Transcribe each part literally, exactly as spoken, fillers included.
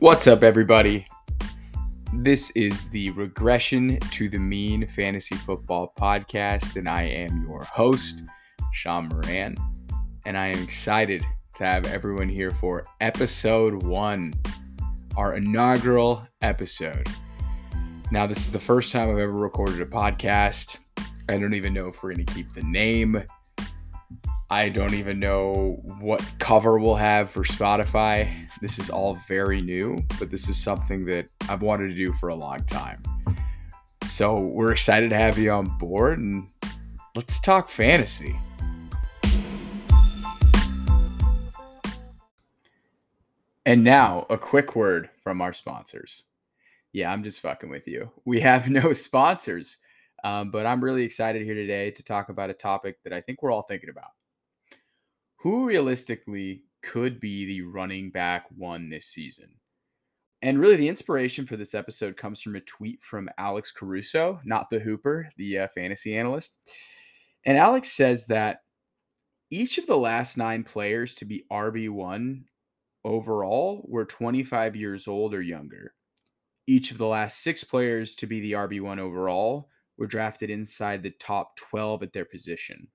What's up, everybody? This is the Regression to the Mean Fantasy Football Podcast, and I am your host, Sean Moran, and I am excited to have everyone here for episode one, our inaugural episode. Now, this is the first time I've ever recorded a podcast. I don't even know if we're going to keep the name. I don't even know what cover we'll have for Spotify. This is all very new, but this is something that I've wanted to do for a long time. So we're excited to have you on board, and let's talk fantasy. And now, a quick word from our sponsors. Yeah, I'm just fucking with you. We have no sponsors, um, but I'm really excited here today to talk about a topic that I think we're all thinking about. Who realistically could be the running back one this season? And really, the inspiration for this episode comes from a tweet from Alex Caruso, not the Hooper, the uh, fantasy analyst. And Alex says that each of the last nine players to be R B one overall were twenty-five years old or younger. Each of the last six players to be the R B one overall were drafted inside the top twelve at their position.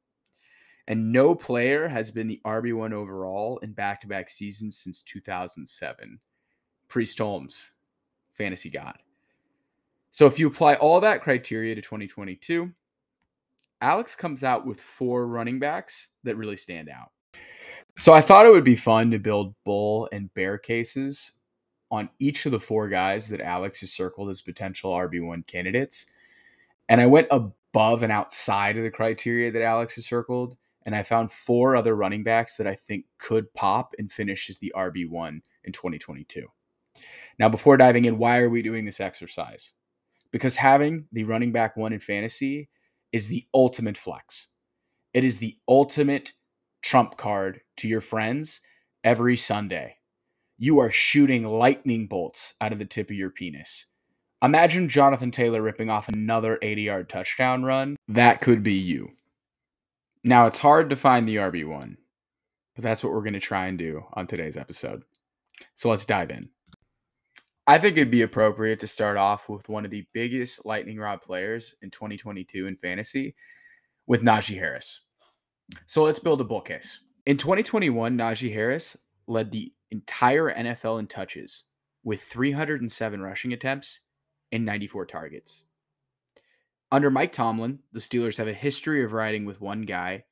And no player has been the R B one overall in back-to-back seasons since two thousand seven. Priest Holmes, fantasy god. So if you apply all that criteria to twenty twenty-two, Alex comes out with four running backs that really stand out. So I thought it would be fun to build bull and bear cases on each of the four guys that Alex has circled as potential R B one candidates. And I went above and outside of the criteria that Alex has circled. And I found four other running backs that I think could pop and finish as the R B one in twenty twenty-two. Now, before diving in, why are we doing this exercise? Because having the running back one in fantasy is the ultimate flex. It is the ultimate trump card to your friends every Sunday. You are shooting lightning bolts out of the tip of your penis. Imagine Jonathan Taylor ripping off another eighty-yard touchdown run. That could be you. Now, it's hard to find the R B one, but that's what we're going to try and do on today's episode. So let's dive in. I think it'd be appropriate to start off with one of the biggest lightning rod players in twenty twenty-two in fantasy with Najee Harris. So let's build a bull case. In twenty twenty-one, Najee Harris led the entire N F L in touches with three hundred seven rushing attempts and ninety-four targets. Under Mike Tomlin, the Steelers have a history of riding with one guy,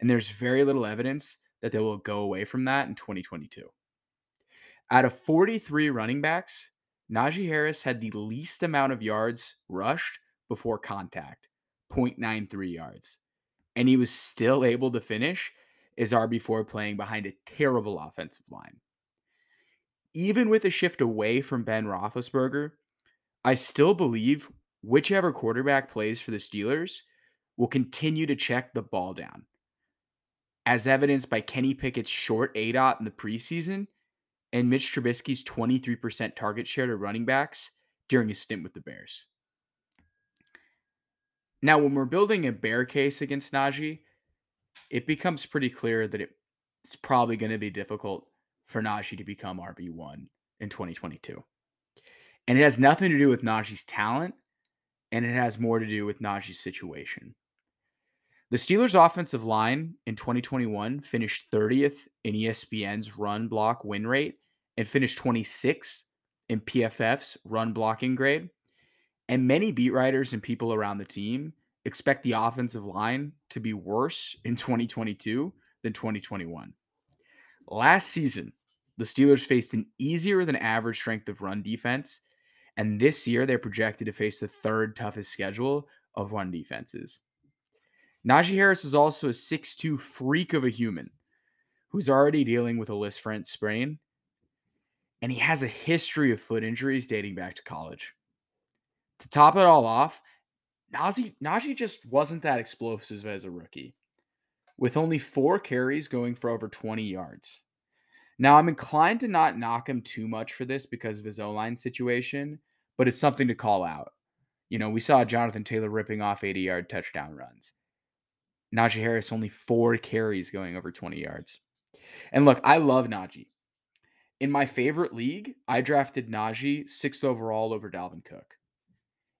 and there's very little evidence that they will go away from that in twenty twenty-two. Out of forty-three running backs, Najee Harris had the least amount of yards rushed before contact, zero point nine three yards, and he was still able to finish as R B four playing behind a terrible offensive line. Even with a shift away from Ben Roethlisberger, I still believe whichever quarterback plays for the Steelers will continue to check the ball down, as evidenced by Kenny Pickett's short A D O T in the preseason and Mitch Trubisky's twenty-three percent target share to running backs during his stint with the Bears. Now, when we're building a bear case against Najee, it becomes pretty clear that it's probably going to be difficult for Najee to become R B one in twenty twenty-two. And it has nothing to do with Najee's talent, and it has more to do with Najee's situation. The Steelers' offensive line in twenty twenty-one finished thirtieth in E S P N's run block win rate and finished twenty-sixth in P F F's run blocking grade. And many beat writers and people around the team expect the offensive line to be worse in twenty twenty-two than twenty twenty-one. Last season, the Steelers faced an easier than average strength of run defense, and this year, they're projected to face the third toughest schedule of run defenses. Najee Harris is also a six foot two freak of a human who's already dealing with a Lisfranc sprain, and he has a history of foot injuries dating back to college. To top it all off, Najee, Najee just wasn't that explosive as a rookie, with only four carries going for over twenty yards. Now, I'm inclined to not knock him too much for this because of his O-line situation, but it's something to call out. You know, we saw Jonathan Taylor ripping off eighty-yard touchdown runs. Najee Harris, only four carries going over twenty yards. And look, I love Najee. In my favorite league, I drafted Najee sixth overall over Dalvin Cook.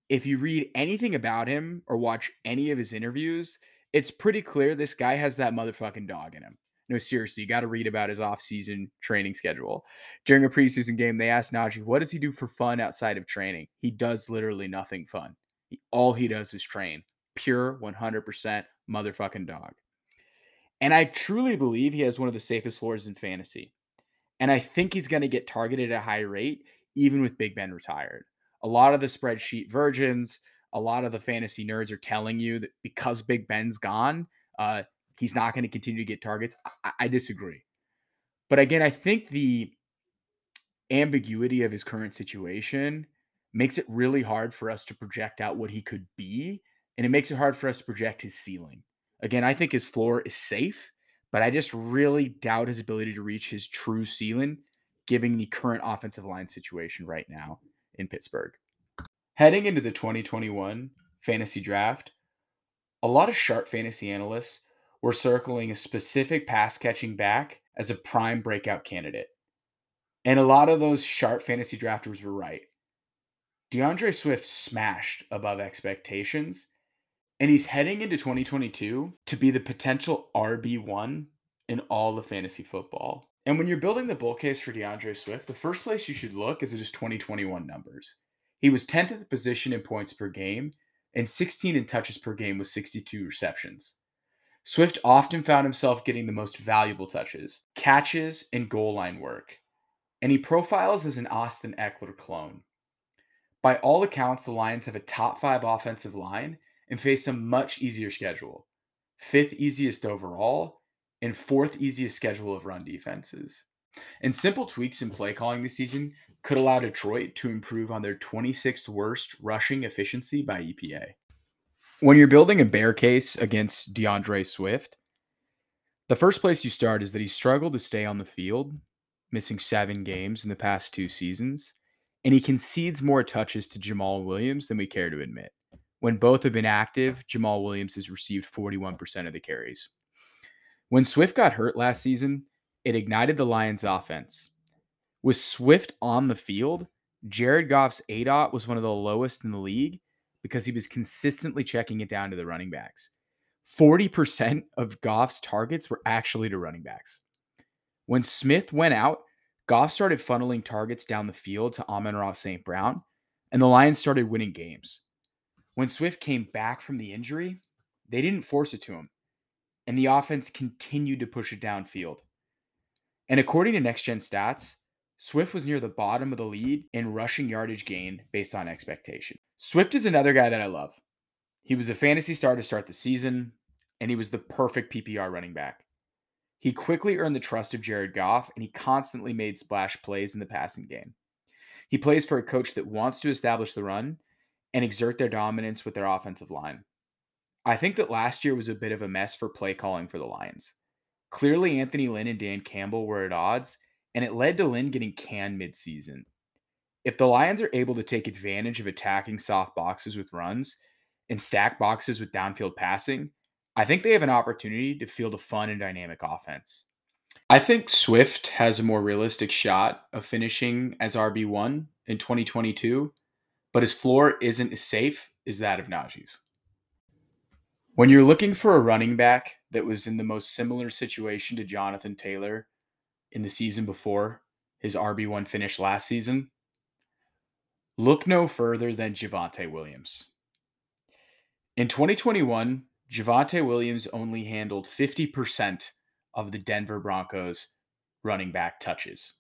If you read anything about him or watch any of his interviews, it's pretty clear this guy has that motherfucking dog in him. No, seriously, you got to read about his offseason training schedule. During a preseason game, they asked Najee, what does he do for fun outside of training? He does literally nothing fun. He, all he does is train. Pure one hundred percent motherfucking dog. And I truly believe he has one of the safest floors in fantasy. And I think he's going to get targeted at a high rate, even with Big Ben retired. A lot of the spreadsheet virgins, a lot of the fantasy nerds are telling you that because Big Ben's gone, uh, he's not going to continue to get targets. I, I disagree. But again, I think the ambiguity of his current situation makes it really hard for us to project out what he could be, and it makes it hard for us to project his ceiling. Again, I think his floor is safe, but I just really doubt his ability to reach his true ceiling, given the current offensive line situation right now in Pittsburgh. Heading into the twenty twenty-one fantasy draft, a lot of sharp fantasy analysts were circling a specific pass-catching back as a prime breakout candidate. And a lot of those sharp fantasy drafters were right. DeAndre Swift smashed above expectations, and he's heading into twenty twenty-two to be the potential R B one in all of fantasy football. And when you're building the bull case for DeAndre Swift, the first place you should look is at his twenty twenty-one numbers. He was tenth at the position in points per game and sixteenth in touches per game with sixty-two receptions. Swift often found himself getting the most valuable touches, catches, and goal line work. And he profiles as an Austin Ekeler clone. By all accounts, the Lions have a top five offensive line and face a much easier schedule. Fifth easiest overall and fourth easiest schedule of run defenses. And simple tweaks in play calling this season could allow Detroit to improve on their twenty-sixth worst rushing efficiency by E P A. When you're building a bear case against DeAndre Swift, the first place you start is that he struggled to stay on the field, missing seven games in the past two seasons, and he concedes more touches to Jamal Williams than we care to admit. When both have been active, Jamal Williams has received forty-one percent of the carries. When Swift got hurt last season, it ignited the Lions' offense. With Swift on the field, Jared Goff's A D O T was one of the lowest in the league because he was consistently checking it down to the running backs. forty percent of Goff's targets were actually to running backs. When Smith went out, Goff started funneling targets down the field to Amon-Ra Saint Brown, and the Lions started winning games. When Swift came back from the injury, they didn't force it to him, and the offense continued to push it downfield. And according to Next Gen Stats, Swift was near the bottom of the lead in rushing yardage gain based on expectation. Swift is another guy that I love. He was a fantasy star to start the season, and he was the perfect P P R running back. He quickly earned the trust of Jared Goff, and he constantly made splash plays in the passing game. He plays for a coach that wants to establish the run and exert their dominance with their offensive line. I think that last year was a bit of a mess for play calling for the Lions. Clearly, Anthony Lynn and Dan Campbell were at odds, and it led to Lynn getting canned midseason. If the Lions are able to take advantage of attacking soft boxes with runs and stack boxes with downfield passing, I think they have an opportunity to field a fun and dynamic offense. I think Swift has a more realistic shot of finishing as R B one in twenty twenty-two, but his floor isn't as safe as that of Najee's. When you're looking for a running back that was in the most similar situation to Jonathan Taylor in the season before his R B one finish last season, look no further than Javonte Williams. In twenty twenty-one, Javonte Williams only handled fifty percent of the Denver Broncos running back touches.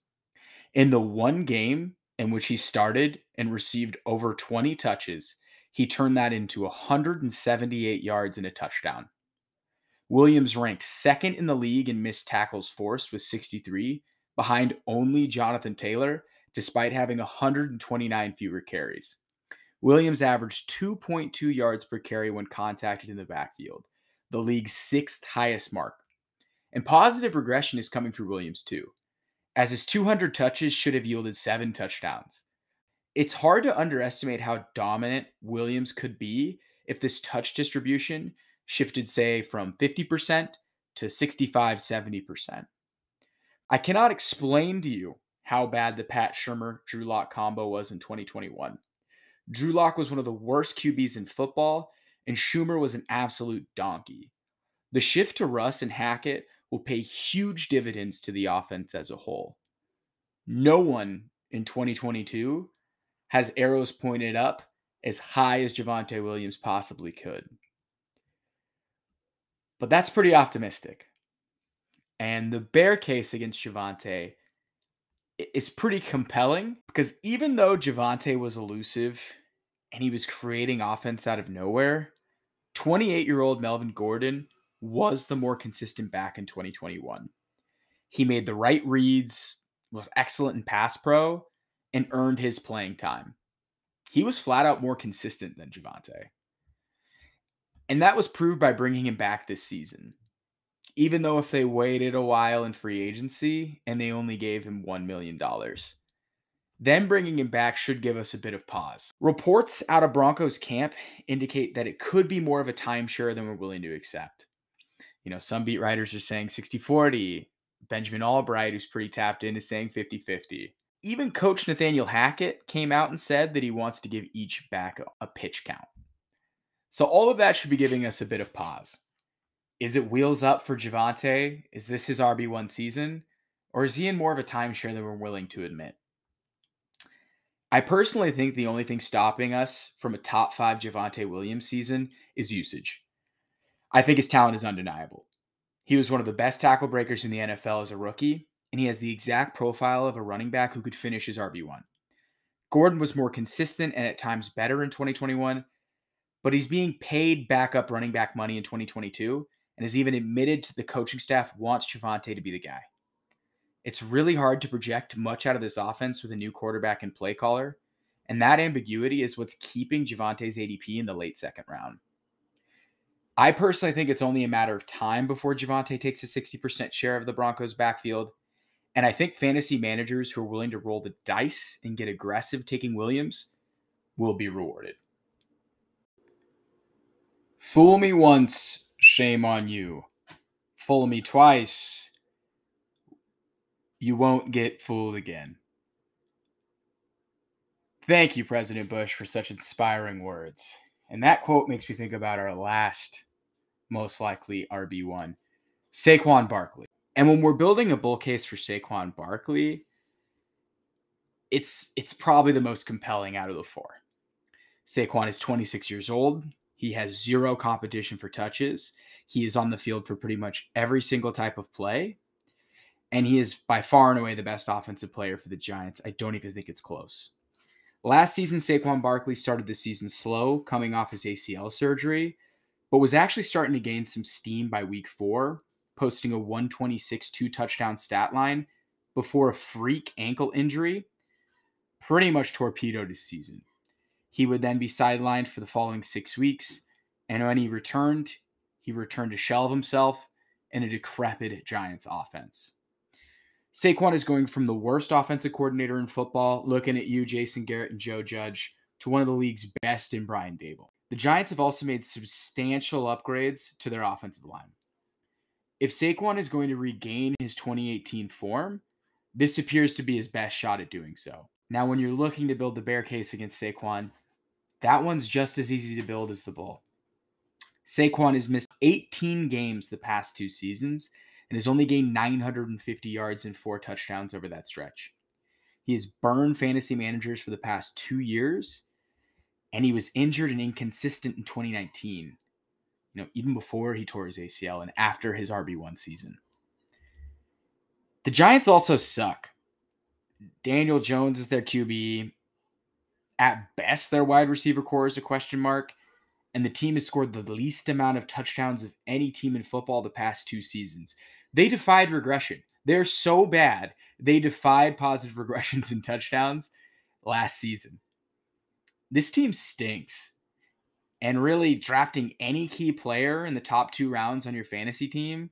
In the one game in which he started and received over twenty touches, he turned that into one hundred seventy-eight yards and a touchdown. Williams ranked second in the league in missed tackles forced with sixty-three, behind only Jonathan Taylor, despite having one hundred twenty-nine fewer carries. Williams averaged two point two yards per carry when contacted in the backfield, the league's sixth highest mark. And positive regression is coming for Williams too, as his two hundred touches should have yielded seven touchdowns. It's hard to underestimate how dominant Williams could be if this touch distribution shifted, say, from fifty percent to sixty-five, seventy percent. I cannot explain to you how bad the Pat Shurmur Drew Lock combo was in twenty twenty-one. Drew Lock was one of the worst Q Bs in football, and Shurmur was an absolute donkey. The shift to Russ and Hackett will pay huge dividends to the offense as a whole. No one in twenty twenty-two has arrows pointed up as high as Javonte Williams possibly could. But that's pretty optimistic. And the bear case against Javonte is pretty compelling, because even though Javonte was elusive and he was creating offense out of nowhere, twenty-eight-year-old Melvin Gordon was the more consistent back in twenty twenty-one. He made the right reads, was excellent in pass pro, and earned his playing time. He was flat out more consistent than Javonte. And that was proved by bringing him back this season, even though if they waited a while in free agency and they only gave him one million dollars. Them bringing him back should give us a bit of pause. Reports out of Broncos camp indicate that it could be more of a timeshare than we're willing to accept. You know, some beat writers are saying sixty forty. Benjamin Albright, who's pretty tapped in, is saying fifty fifty. Even coach Nathaniel Hackett came out and said that he wants to give each back a pitch count. So all of that should be giving us a bit of pause. Is it wheels up for Javonte? Is this his R B one season? Or is he in more of a timeshare than we're willing to admit? I personally think the only thing stopping us from a top five Javonte Williams season is usage. I think his talent is undeniable. He was one of the best tackle breakers in the N F L as a rookie, and he has the exact profile of a running back who could finish his R B one. Gordon was more consistent and at times better in twenty twenty-one, but he's being paid backup running back money in twenty twenty-two, and has even admitted to the coaching staff wants Javonte to be the guy. It's really hard to project much out of this offense with a new quarterback and play caller, and that ambiguity is what's keeping Javonte's A D P in the late second round. I personally think it's only a matter of time before Javonte takes a sixty percent share of the Broncos' backfield, and I think fantasy managers who are willing to roll the dice and get aggressive taking Williams will be rewarded. Fool me once, shame on you. Fool me twice, you won't get fooled again. Thank you, President Bush, for such inspiring words. And that quote makes me think about our last, most likely R B one, Saquon Barkley. And when we're building a bull case for Saquon Barkley, it's it's probably the most compelling out of the four. Saquon is twenty-six years old. He has zero competition for touches. He is on the field for pretty much every single type of play. And he is by far and away the best offensive player for the Giants. I don't even think it's close. Last season, Saquon Barkley started the season slow, coming off his A C L surgery, but was actually starting to gain some steam by week four, posting a one twenty-six two-touchdown stat line before a freak ankle injury pretty much torpedoed his season. He would then be sidelined for the following six weeks, and when he returned, he returned a shell of himself in a decrepit Giants offense. Saquon is going from the worst offensive coordinator in football, looking at you, Jason Garrett and Joe Judge, to one of the league's best in Brian Dable. The Giants have also made substantial upgrades to their offensive line. If Saquon is going to regain his twenty eighteen form, this appears to be his best shot at doing so. Now, when you're looking to build the bear case against Saquon, that one's just as easy to build as the bull. Saquon has missed eighteen games the past two seasons, and has only gained nine hundred fifty yards and four touchdowns over that stretch. He has burned fantasy managers for the past two years, and he was injured and inconsistent in twenty nineteen, you know, even before he tore his A C L and after his R B one season. The Giants also suck. Daniel Jones is their Q B. At best, their wide receiver core is a question mark, and the team has scored the least amount of touchdowns of any team in football the past two seasons. They defied regression. They're so bad, they defied positive regressions in touchdowns last season. This team stinks. And really, drafting any key player in the top two rounds on your fantasy team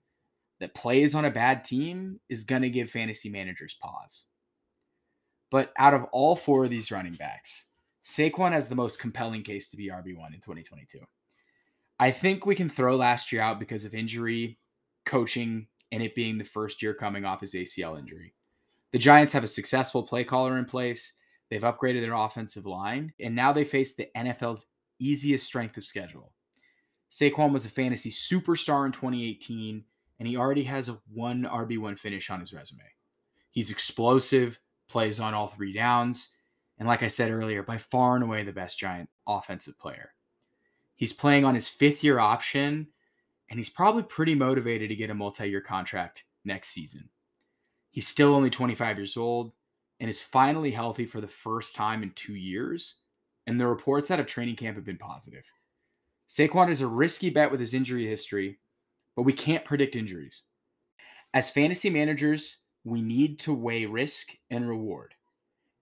that plays on a bad team is going to give fantasy managers pause. But out of all four of these running backs, Saquon has the most compelling case to be R B one in twenty twenty-two. I think we can throw last year out because of injury, coaching, and it being the first year coming off his A C L injury. The Giants have a successful play caller in place. They've upgraded their offensive line, and now they face the N F L's easiest strength of schedule. Saquon was a fantasy superstar in twenty eighteen, and he already has a one R B one finish on his resume. He's explosive, plays on all three downs, and like I said earlier, by far and away the best Giant offensive player. He's playing on his fifth-year option, and he's probably pretty motivated to get a multi-year contract next season. He's still only twenty-five years old and is finally healthy for the first time in two years, and the reports out of training camp have been positive. Saquon is a risky bet with his injury history, but we can't predict injuries. As fantasy managers, we need to weigh risk and reward,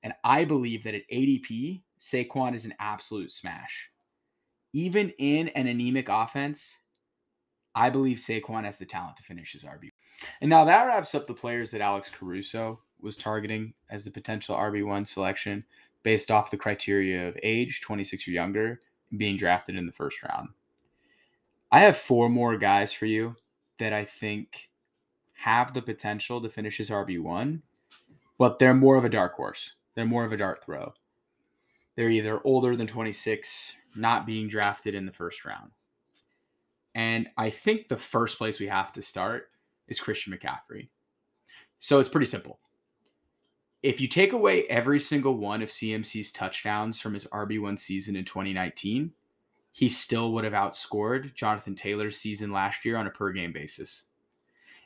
and I believe that at A D P, Saquon is an absolute smash. Even in an anemic offense, I believe Saquon has the talent to finish his R B one. And now that wraps up the players that Alex Caruso was targeting as the potential R B one selection based off the criteria of age, twenty-six or younger, and being drafted in the first round. I have four more guys for you that I think have the potential to finish as R B one, but they're more of a dark horse. They're more of a dart throw. They're either older than twenty-six, not being drafted in the first round. And I think the first place we have to start is Christian McCaffrey. So it's pretty simple. If you take away every single one of C M C's touchdowns from his R B one season in twenty nineteen, he still would have outscored Jonathan Taylor's season last year on a per-game basis.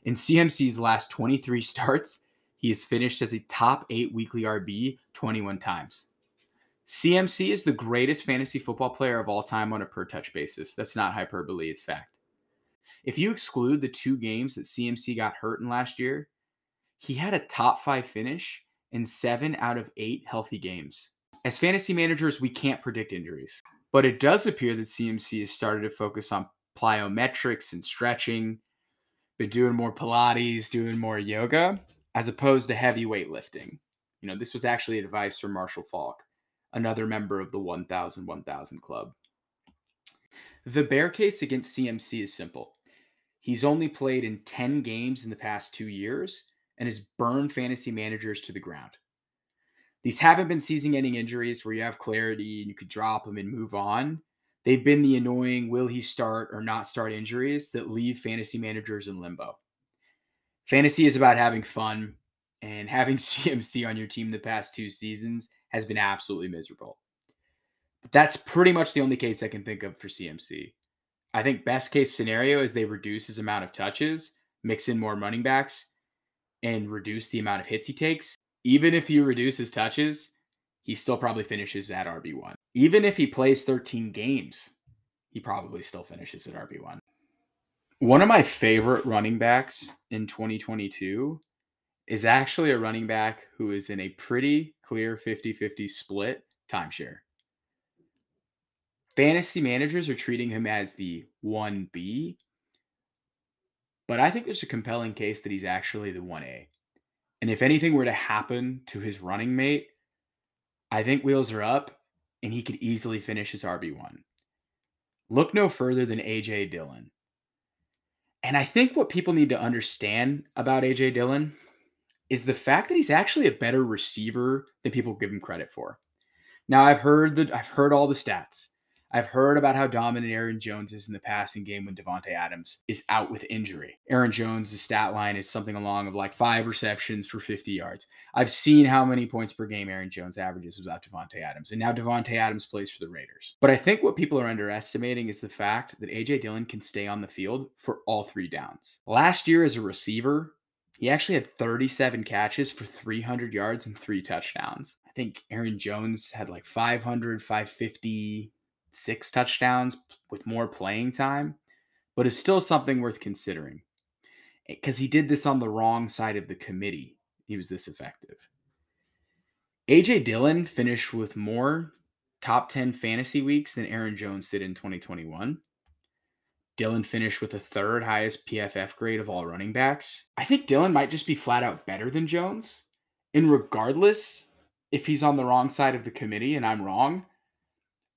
In C M C's last twenty-three starts, he has finished as a top eight weekly R B twenty-one times. C M C is the greatest fantasy football player of all time on a per-touch basis. That's not hyperbole, it's fact. If you exclude the two games that C M C got hurt in last year, he had a top five finish in seven out of eight healthy games. As fantasy managers, we can't predict injuries, but it does appear that C M C has started to focus on plyometrics and stretching, been doing more Pilates, doing more yoga, as opposed to heavy weightlifting. You know, this was actually advice from Marshall Falk, another member of the one thousand one thousand Club. The bear case against C M C is simple. He's only played in ten games in the past two years and has burned fantasy managers to the ground. These haven't been season-ending injuries where you have clarity and you could drop him and move on. They've been the annoying will he start or not start injuries that leave fantasy managers in limbo. Fantasy is about having fun, and having C M C on your team the past two seasons has been absolutely miserable. But that's pretty much the only case I can think of for C M C. I think best case scenario is they reduce his amount of touches, mix in more running backs, and reduce the amount of hits he takes. Even if you reduce his touches, he still probably finishes at R B one. Even if he plays thirteen games, he probably still finishes at R B one. One of my favorite running backs in twenty twenty-two is actually a running back who is in a pretty clear fifty-fifty split timeshare. Fantasy managers are treating him as the one B, but I think there's a compelling case that he's actually the one A. And if anything were to happen to his running mate, I think wheels are up and he could easily finish his R B one. Look no further than A J Dillon. And I think what people need to understand about A J Dillon is the fact that he's actually a better receiver than people give him credit for. Now, I've heard that I've heard all the stats. I've heard about how dominant Aaron Jones is in the passing game when Devontae Adams is out with injury. Aaron Jones' stat line is something along of like five receptions for fifty yards. I've seen how many points per game Aaron Jones averages without Devontae Adams, and now Devontae Adams plays for the Raiders. But I think what people are underestimating is the fact that A J Dillon can stay on the field for all three downs. Last year as a receiver, he actually had thirty-seven catches for three hundred yards and three touchdowns. I think Aaron Jones had like five hundred, five fifty, six touchdowns with more playing time, but it's still something worth considering because he did this on the wrong side of the committee. He was this effective. A J Dillon finished with more top ten fantasy weeks than Aaron Jones did in twenty twenty-one. Dillon finished with the third highest P F F grade of all running backs. I think Dillon might just be flat out better than Jones. And regardless, if he's on the wrong side of the committee and I'm wrong,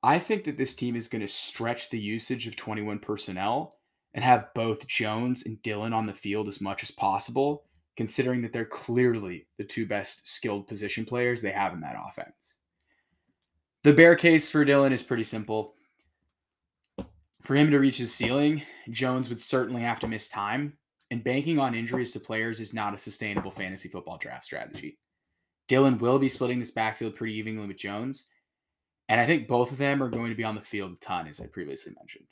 I think that this team is going to stretch the usage of twenty-one personnel and have both Jones and Dillon on the field as much as possible considering that they're clearly the two best skilled position players they have in that offense. The bear case for Dillon is pretty simple. For him to reach his ceiling, Jones would certainly have to miss time, and banking on injuries to players is not a sustainable fantasy football draft strategy. Dillon will be splitting this backfield pretty evenly with Jones, and I think both of them are going to be on the field a ton, as I previously mentioned.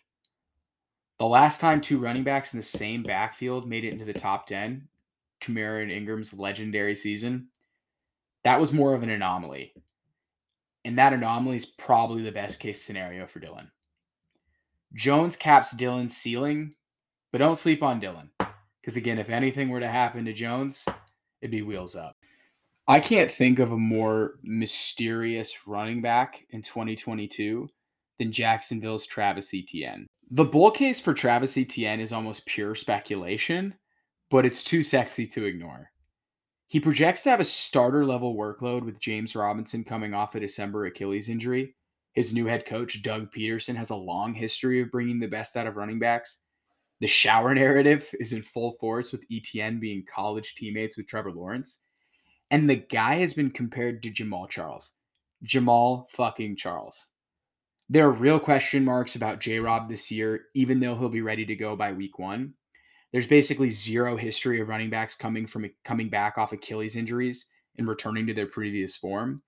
The last time two running backs in the same backfield made it into the top ten, Kamara and Ingram's legendary season, that was more of an anomaly. And that anomaly is probably the best case scenario for Dillon. Jones caps Dillon's ceiling, but don't sleep on Dillon. Because again, if anything were to happen to Jones, it'd be wheels up. I can't think of a more mysterious running back in twenty twenty-two than Jacksonville's Travis Etienne. The bull case for Travis Etienne is almost pure speculation, but it's too sexy to ignore. He projects to have a starter-level workload with James Robinson coming off a December Achilles injury. His new head coach, Doug Peterson, has a long history of bringing the best out of running backs. The shower narrative is in full force with Etienne being college teammates with Trevor Lawrence. And the guy has been compared to Jamal Charles. Jamal fucking Charles. There are real question marks about J-Rob this year, even though he'll be ready to go by week one. There's basically zero history of running backs coming from coming back off Achilles injuries and returning to their previous form.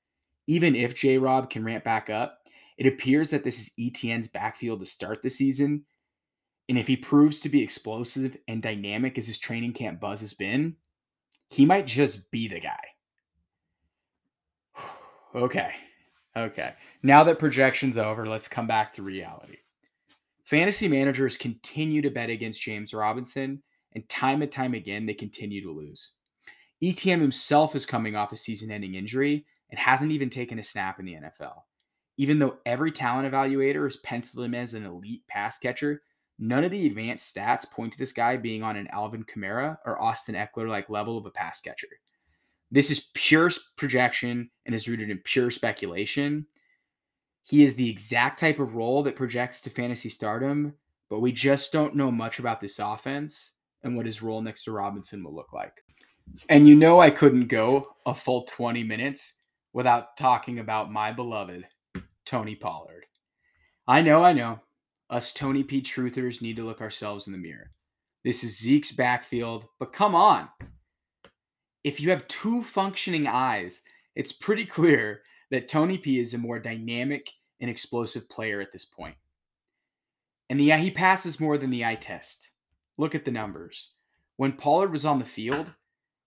Even if J-Rob can ramp back up, it appears that this is Etienne's backfield to start the season. And if he proves to be explosive and dynamic as his training camp buzz has been, he might just be the guy. Okay, okay. Now that projection's over, let's come back to reality. Fantasy managers continue to bet against James Robinson, and time and time again, they continue to lose. Etienne himself is coming off a season-ending injury and hasn't even taken a snap in the N F L. Even though every talent evaluator has penciled him as an elite pass catcher, none of the advanced stats point to this guy being on an Alvin Kamara or Austin Ekeler-like level of a pass catcher. This is pure projection and is rooted in pure speculation. He is the exact type of role that projects to fantasy stardom, but we just don't know much about this offense and what his role next to Robinson will look like. And you know I couldn't go a full twenty minutes without talking about my beloved Tony Pollard. I know, I know. Us Tony P truthers need to look ourselves in the mirror. This is Zeke's backfield, but come on. If you have two functioning eyes, it's pretty clear that Tony P is a more dynamic and explosive player at this point. And the, he passes more than the eye test. Look at the numbers. When Pollard was on the field,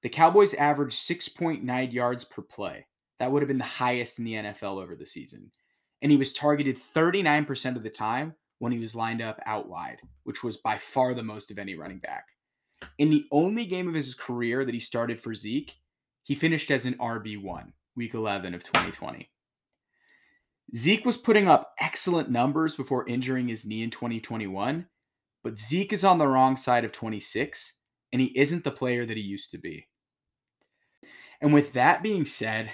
the Cowboys averaged six point nine yards per play. That would have been the highest in the N F L over the season. And he was targeted thirty-nine percent of the time when he was lined up out wide, which was by far the most of any running back. In the only game of his career that he started for Zeke, he finished as an R B one. week eleven of twenty twenty. Zeke was putting up excellent numbers before injuring his knee in twenty twenty-one, but Zeke is on the wrong side of twenty-six, and he isn't the player that he used to be. And with that being said,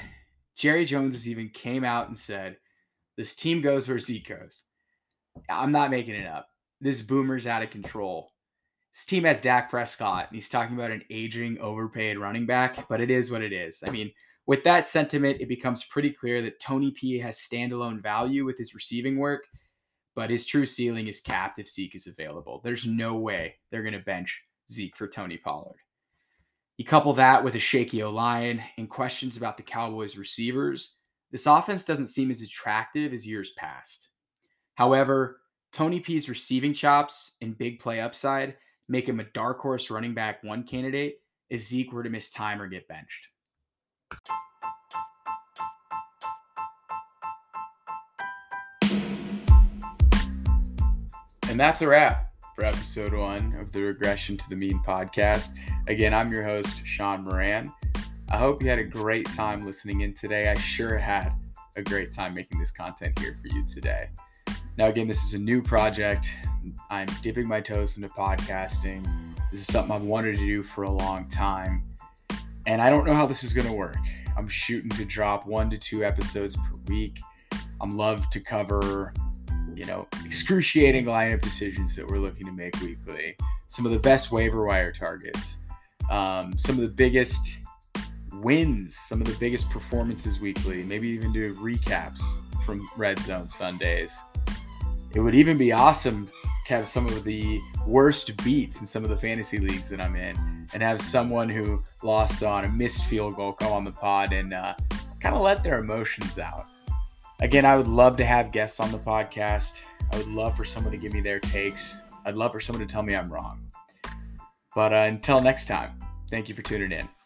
Jerry Jones has even came out and said, this team goes where Zeke goes. I'm not making it up. This boomer's out of control. This team has Dak Prescott, and he's talking about an aging, overpaid running back, but it is what it is. I mean, with that sentiment, it becomes pretty clear that Tony P has standalone value with his receiving work, but his true ceiling is capped if Zeke is available. There's no way they're going to bench Zeke for Tony Pollard. You couple that with a shaky O-line and questions about the Cowboys' receivers, this offense doesn't seem as attractive as years past. However, Tony P's receiving chops and big play upside make him a dark horse running back one candidate if Zeke were to miss time or get benched. And that's a wrap for episode one of the Regression to the Mean podcast. Again, I'm your host, Sean Moran. I hope you had a great time listening in today. I sure had a great time making this content here for you today. Now, again, this is a new project. I'm dipping my toes into podcasting. This is something I've wanted to do for a long time. And I don't know how this is going to work. I'm shooting to drop one to two episodes per week. I'm love to cover, you know, excruciating lineup decisions that we're looking to make weekly, some of the best waiver wire targets, um, some of the biggest wins, some of the biggest performances weekly, maybe even do recaps from Red Zone Sundays. It would even be awesome to have some of the worst beats in some of the fantasy leagues that I'm in and have someone who lost on a missed field goal come on the pod and uh, kind of let their emotions out. Again, I would love to have guests on the podcast. I would love for someone to give me their takes. I'd love for someone to tell me I'm wrong. But uh, until next time, thank you for tuning in.